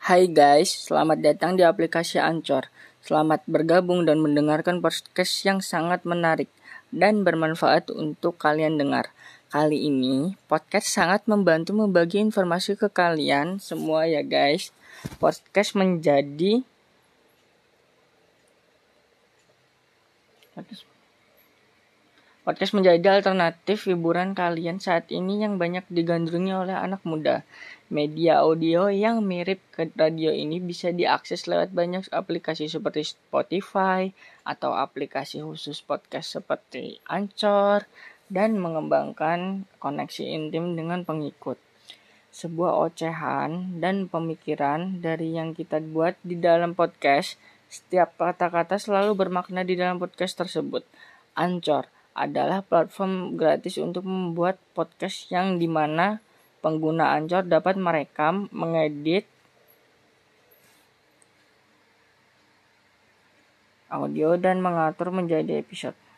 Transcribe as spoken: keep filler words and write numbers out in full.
Hai guys, selamat datang di aplikasi Anchor. Selamat bergabung dan mendengarkan podcast yang sangat menarik dan bermanfaat untuk kalian dengar. Kali ini, podcast sangat membantu membagi informasi ke kalian semua ya guys. Podcast menjadi Podcast menjadi alternatif hiburan kalian saat ini yang banyak digandrungi oleh anak muda. Media audio yang mirip ke radio ini bisa diakses lewat banyak aplikasi seperti Spotify atau aplikasi khusus podcast seperti Anchor dan mengembangkan koneksi intim dengan pengikut. Sebuah ocehan dan pemikiran dari yang kita buat di dalam podcast, setiap kata-kata selalu bermakna di dalam podcast tersebut. Anchor adalah platform gratis untuk membuat podcast yang dimana pengguna Anchor dapat merekam, mengedit audio dan mengatur menjadi episode.